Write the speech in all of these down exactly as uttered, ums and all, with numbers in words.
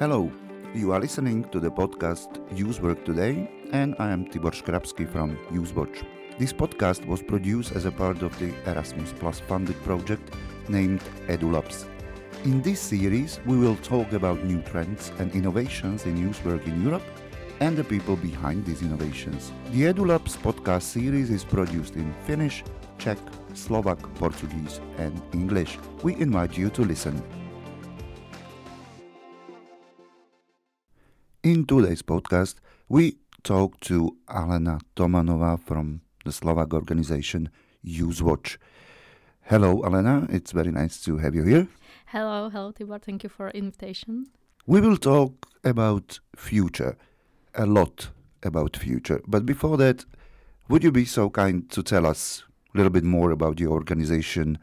Hello, you are listening to the podcast YouthWatch Today, and I am Tibor Skrabsky from UseWatch. This podcast was produced as a part of the Erasmus+ funded project named EduLabs. In this series, we will talk about new trends and innovations in youth work in Europe and the people behind these innovations. The EduLabs podcast series is produced in Finnish, Czech, Slovak, Portuguese, and English. We invite you to listen. In today's podcast, we talk to Alena Tomanová from the Slovak organization YouthWatch. Hello, Alena. It's very nice to have you here. Hello, hello, Tibor. Thank you for invitation. We will talk about future, a lot about future. But before that, would you be so kind to tell us a little bit more about your organization,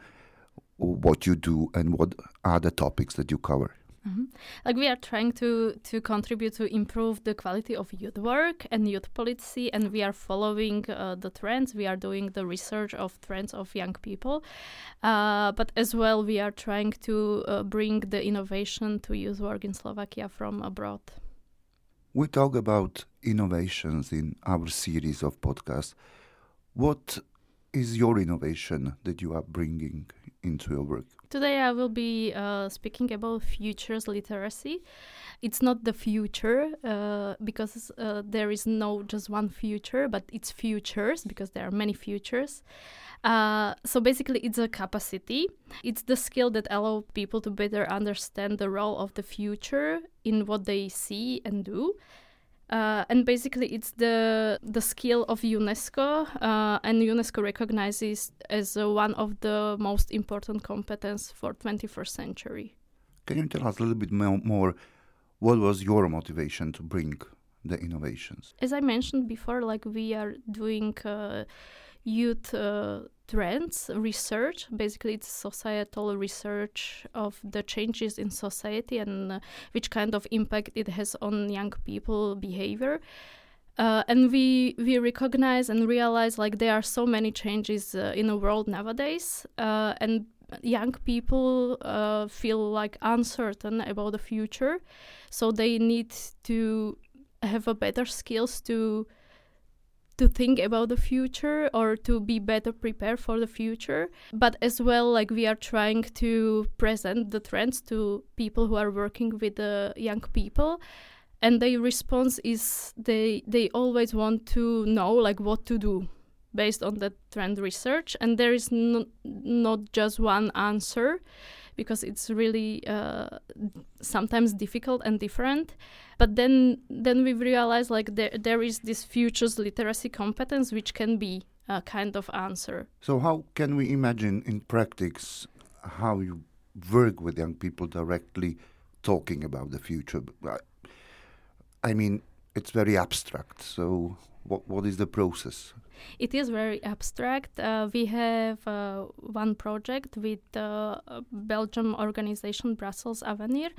what you do, and what are the topics that you cover? Mm-hmm. Like we are trying to, to contribute to improve the quality of youth work and youth policy, and we are following uh, the trends. We are doing the research of trends of young people, uh, but as well we are trying to uh, bring the innovation to youth work in Slovakia from abroad. We talk about innovations in our series of podcasts. What is your innovation that you are bringing into your work? Today I will be uh, speaking about futures literacy. It's not the future uh, because uh, there is no just one future, but it's futures because there are many futures. Uh, so basically it's a capacity. It's the skill that allows people to better understand the role of the future in what they see and do. Uh, and basically it's the the skill of UNESCO, uh, and UNESCO recognizes as uh, one of the most important competence for twenty-first century. Can you tell us a little bit mo- more, what was your motivation to bring the innovations? As I mentioned before, like we are doing uh, youth uh, trends research. Basically it's societal research of the changes in society and uh, which kind of impact it has on young people behavior, uh, and we we recognize and realize like there are so many changes uh, in the world nowadays, uh, and young people uh, feel like uncertain about the future, so they need to have a better skills to to think about the future or to be better prepared for the future. But as well, like we are trying to present the trends to people who are working with the young people, and their response is they they always want to know like what to do based on the trend research. And there is no, not just one answer, because it's really uh, sometimes difficult and different. But then then we realize like there, there is this futures literacy competence which can be a kind of answer. So how can we imagine in practice how you work with young people directly talking about the future? I mean, it's very abstract, so what what is the process? It is very abstract. Uh, we have uh, one project with the uh, Belgium organization Brussels Avenir,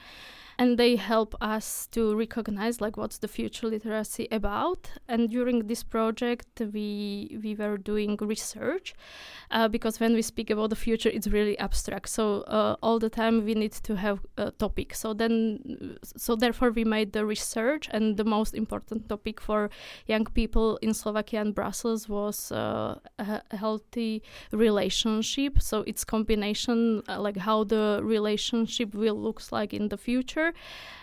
and they help us to recognize like what's the future literacy about. And during this project, we we were doing research, uh, because when we speak about the future, it's really abstract. So uh, all the time we need to have a topic. So then, so therefore we made the research, and the most important topic for young people in Slovakia and Brussels was uh, a healthy relationship. So it's combination uh, like how the relationship will looks like in the future,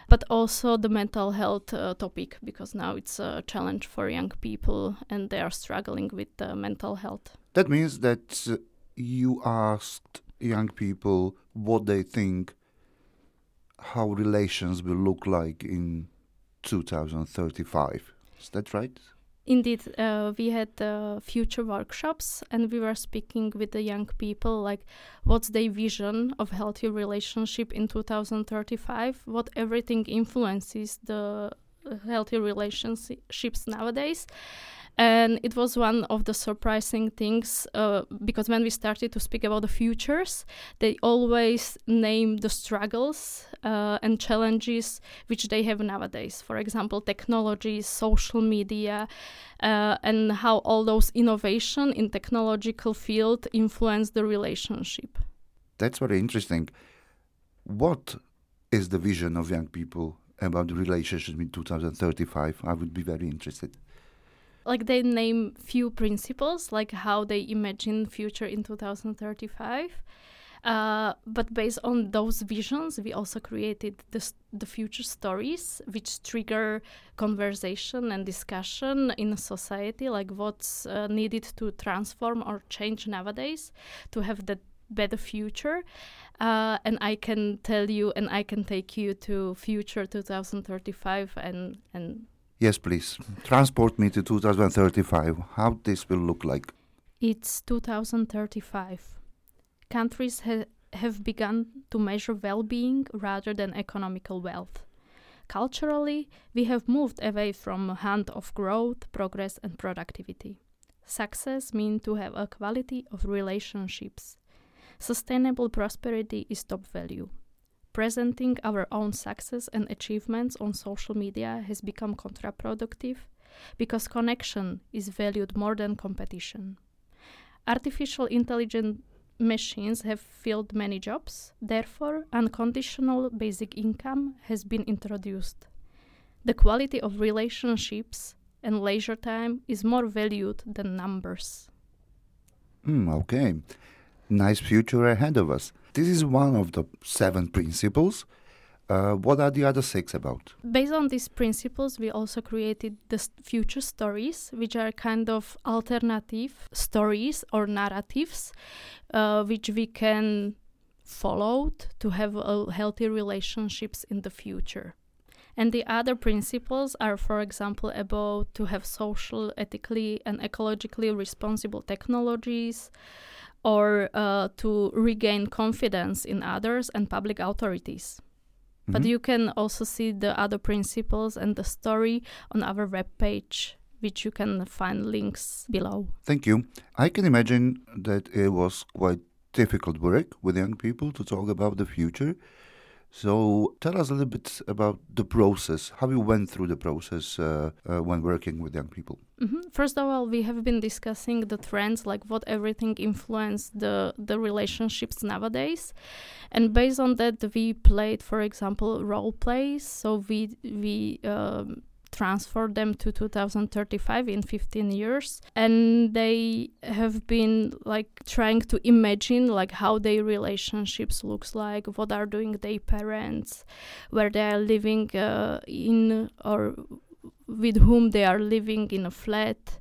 but also the mental health uh, topic, because now it's a challenge for young people and they are struggling with uh, mental health. That means that uh, you asked young people what they think how relations will look like in two thousand thirty-five. Is that right? Indeed, uh, we had uh, future workshops, and we were speaking with the young people like what's their vision of healthy relationship in two thousand thirty-five, what everything influences the healthy relationships nowadays. And it was one of the surprising things, uh, because when we started to speak about the futures, they always name the struggles uh, and challenges which they have nowadays. For example, technology, social media, uh, and how all those innovation in technological field influence the relationship. That's very interesting. What is the vision of young people about the relationship in two thousand thirty-five, I would be very interested. Like they name few principles, like how they imagine future in two thousand thirty-five. Uh, but based on those visions, we also created the, the future stories, which trigger conversation and discussion in society, like what's uh, needed to transform or change nowadays to have that better future. Uh, and I can tell you, and I can take you to future two thousand thirty-five and... and yes, please. Transport me to two thousand thirty-five. How this will look like? It's two thousand thirty-five. Countries ha- have begun to measure well-being rather than economical wealth. Culturally, we have moved away from a hand of growth, progress and productivity. Success means to have a quality of relationships. Sustainable prosperity is top value. Presenting our own success and achievements on social media has become counterproductive because connection is valued more than competition. Artificial intelligence machines have filled many jobs, therefore, unconditional basic income has been introduced. The quality of relationships and leisure time is more valued than numbers. Mm, okay, nice future ahead of us. This is one of the seven principles. Uh, what are the other six about? Based on these principles, we also created the st- future stories, which are kind of alternative stories or narratives, uh, which we can follow to have uh, healthy relationships in the future. And the other principles are, for example, about to have social, ethically and ecologically responsible technologies, or uh, to regain confidence in others and public authorities. Mm-hmm. But you can also see the other principles and the story on our webpage, which you can find links below. Thank you. I can imagine that it was quite difficult work with young people to talk about the future. So tell us a little bit about the process, how you went through the process uh, uh, when working with young people. Mm-hmm. First of all, we have been discussing the trends, like what everything influenced the, the relationships nowadays. And based on that, we played, for example, role plays. So we we um, transferred them to two thousand thirty-five in fifteen years. And they have been like trying to imagine like how their relationships looks like, what are doing their parents, where they are living uh, in or with whom they are living in a flat.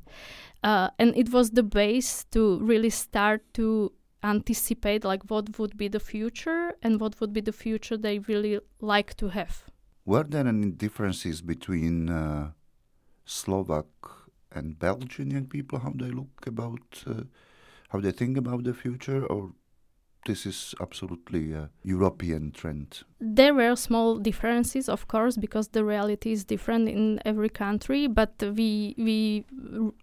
Uh, and it was the base to really start to anticipate like what would be the future and what would be the future they really like to have. Were there any differences between uh, Slovak and Belgian young people, how they look about, uh, how they think about the future, or this is absolutely a European trend? There were small differences, of course, because the reality is different in every country, but we we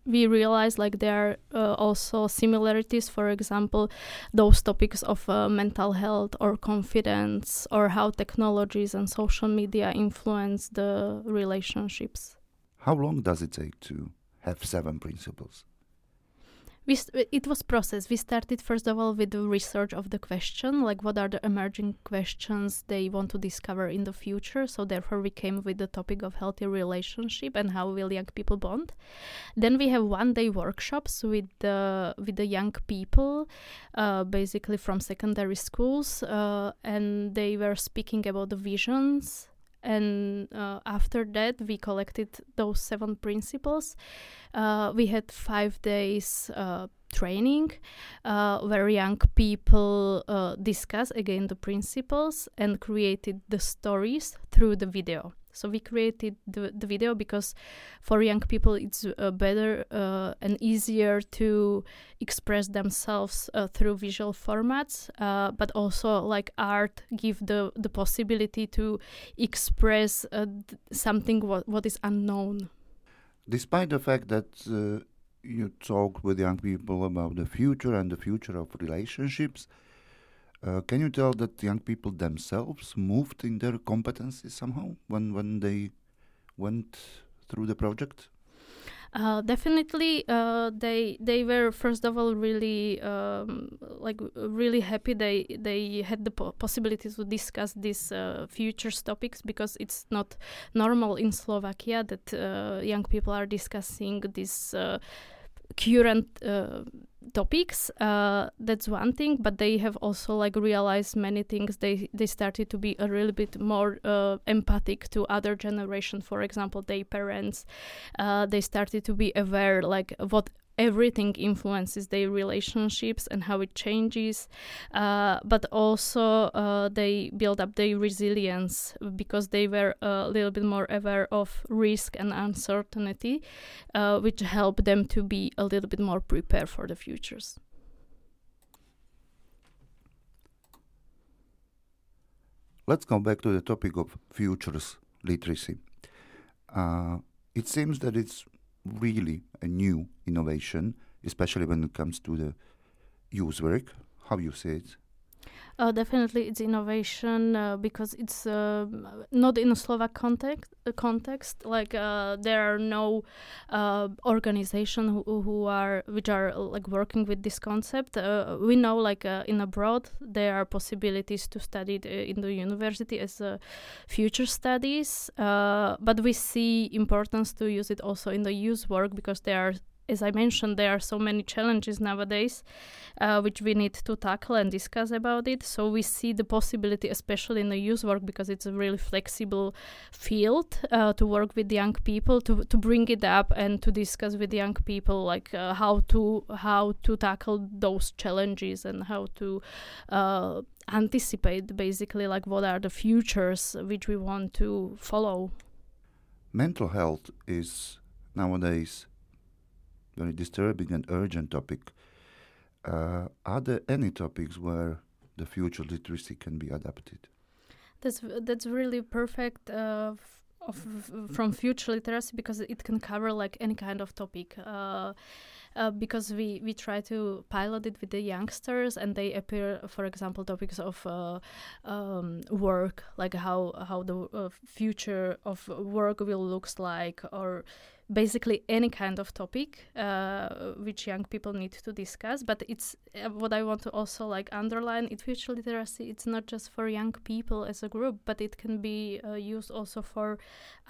we realize like there are uh, also similarities, for example, those topics of uh, mental health or confidence or how technologies and social media influence the relationships. How long does it take to have seven principles? We st- it was process. We started, first of all, with the research of the question, like what are the emerging questions they want to discover in the future. So therefore, we came with the topic of healthy relationship and how will young people bond. Then we have one-day workshops with the with the young people, uh, basically from secondary schools, uh, and they were speaking about the visions. And uh, after that, we collected those seven principles. Uh, we had five days uh, training uh, where young people uh, discuss again the principles and created the stories through the video. So we created the, the video because for young people it's uh, better uh, and easier to express themselves uh, through visual formats, uh, but also like art give the, the possibility to express uh, th- something what, what is unknown. Despite the fact that uh, you talk with young people about the future and the future of relationships, Uh, can you tell that young people themselves moved in their competencies somehow when, when they went through the project? Uh, definitely, uh, they they were first of all really um, like really happy they they had the po- possibility to discuss these uh, futures topics, because it's not normal in Slovakia that uh, young people are discussing these uh, current uh, topics. Uh, that's one thing, but they have also like realized many things. They they started to be a little bit more uh, empathic to other generation. For example, their parents. Uh, they started to be aware like what everything influences their relationships and how it changes. Uh, but also uh, they build up their resilience, because they were a little bit more aware of risk and uncertainty, uh, which helped them to be a little bit more prepared for the futures. Let's come back to the topic of futures literacy. Uh, it seems that it's really a new innovation, especially when it comes to the youth work. How you say it? Uh, definitely it's innovation uh, because it's uh, not in a Slovak context, uh, context. Like uh, there are no uh, organization who, who are which are like working with this concept. Uh, we know like uh, in abroad there are possibilities to study it in the university as uh, future studies, uh, but we see importance to use it also in the youth work, because there are, as I mentioned, there are so many challenges nowadays uh, which we need to tackle and discuss about it. So we see the possibility, especially in the youth work, because it's a really flexible field uh, to work with young people, to, to bring it up and to discuss with young people like uh, how to how to tackle those challenges and how to uh, anticipate basically like what are the futures which we want to follow. Mental health is nowadays very disturbing and urgent topic. Uh, are there any topics where the future literacy can be adapted? That's that's really perfect uh, f- of, f- from future literacy, because it can cover like any kind of topic. Uh, Uh, because we, we try to pilot it with the youngsters, and they appear, for example, topics of uh, um, work, like how how the uh, future of work will looks like, or basically any kind of topic uh, which young people need to discuss. But it's uh, what I want to also like underline: in future literacy, it's not just for young people as a group, but it can be uh, used also for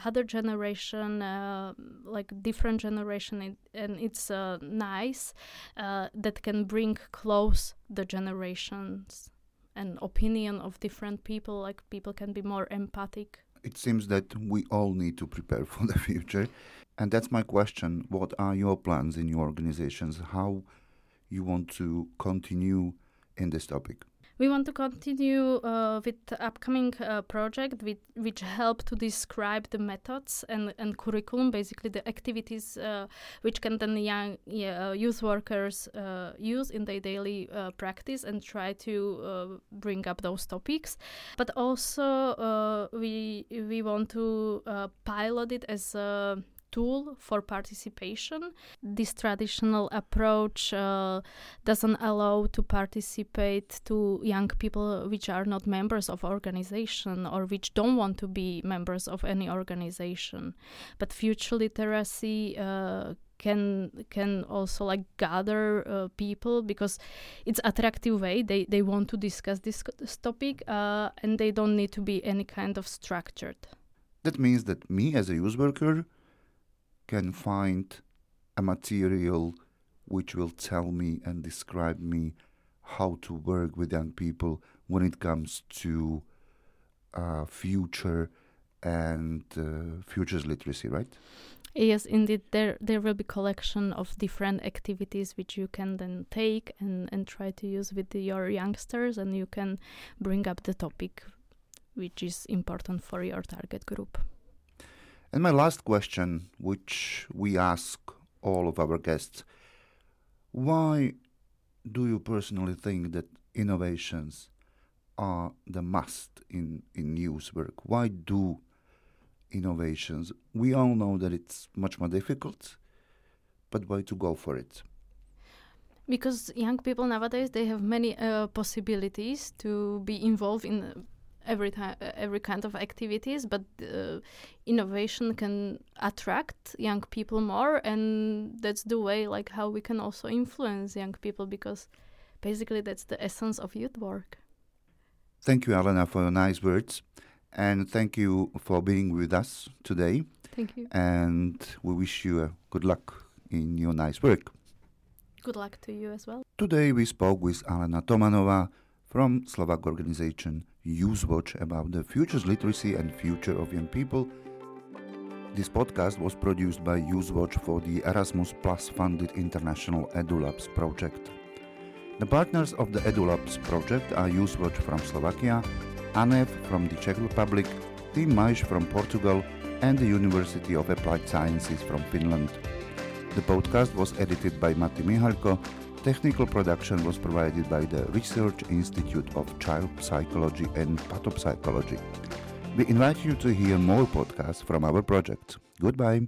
other generation, uh, like different generation, it, and it's uh, nice uh, that can bring close the generations and opinion of different people, like people can be more empathic. It seems that we all need to prepare for the future, and that's my question: what are your plans in your organizations, how you want to continue in this topic? We want to continue uh, with the upcoming uh, project with, which help to describe the methods and, and curriculum, basically the activities uh, which can then young uh, youth workers uh, use in their daily uh, practice, and try to uh, bring up those topics. But also uh, we, we want to uh, pilot it as a tool for participation. This traditional approach uh, doesn't allow to participate to young people which are not members of organization or which don't want to be members of any organization. But future literacy uh, can can also like gather uh, people, because it's attractive way. They, they want to discuss this, this topic uh, and they don't need to be any kind of structured. That means that me as a youth worker can find a material which will tell me and describe me how to work with young people when it comes to uh, future and uh, futures literacy, right? Yes, indeed. There there will be collection of different activities which you can then take and, and try to use with your youngsters, and you can bring up the topic which is important for your target group. And my last question, which we ask all of our guests: why do you personally think that innovations are the must in, in youth work? Why do innovations? We all know that it's much more difficult, but why to go for it? Because young people nowadays, they have many uh, possibilities to be involved in every time, every kind of activities, but uh, innovation can attract young people more, and that's the way like how we can also influence young people, because basically that's the essence of youth work. Thank you, Alena, for your nice words, and thank you for being with us today. Thank you. And we wish you uh, good luck in your nice work. Good luck to you as well. Today we spoke with Alena Tomanová from Slovak organization UseWatch about the Futures Literacy and Future of Young People. This podcast was produced by UseWatch for the Erasmus+ funded International EduLabs project. The partners of the EduLabs project are UseWatch from Slovakia, Anev from the Czech Republic, Team Majš from Portugal, and the University of Applied Sciences from Finland. The podcast was edited by Mati Mihalko. Technical production was provided by the Research Institute of Child Psychology and Pathopsychology. We invite you to hear more podcasts from our project. Goodbye.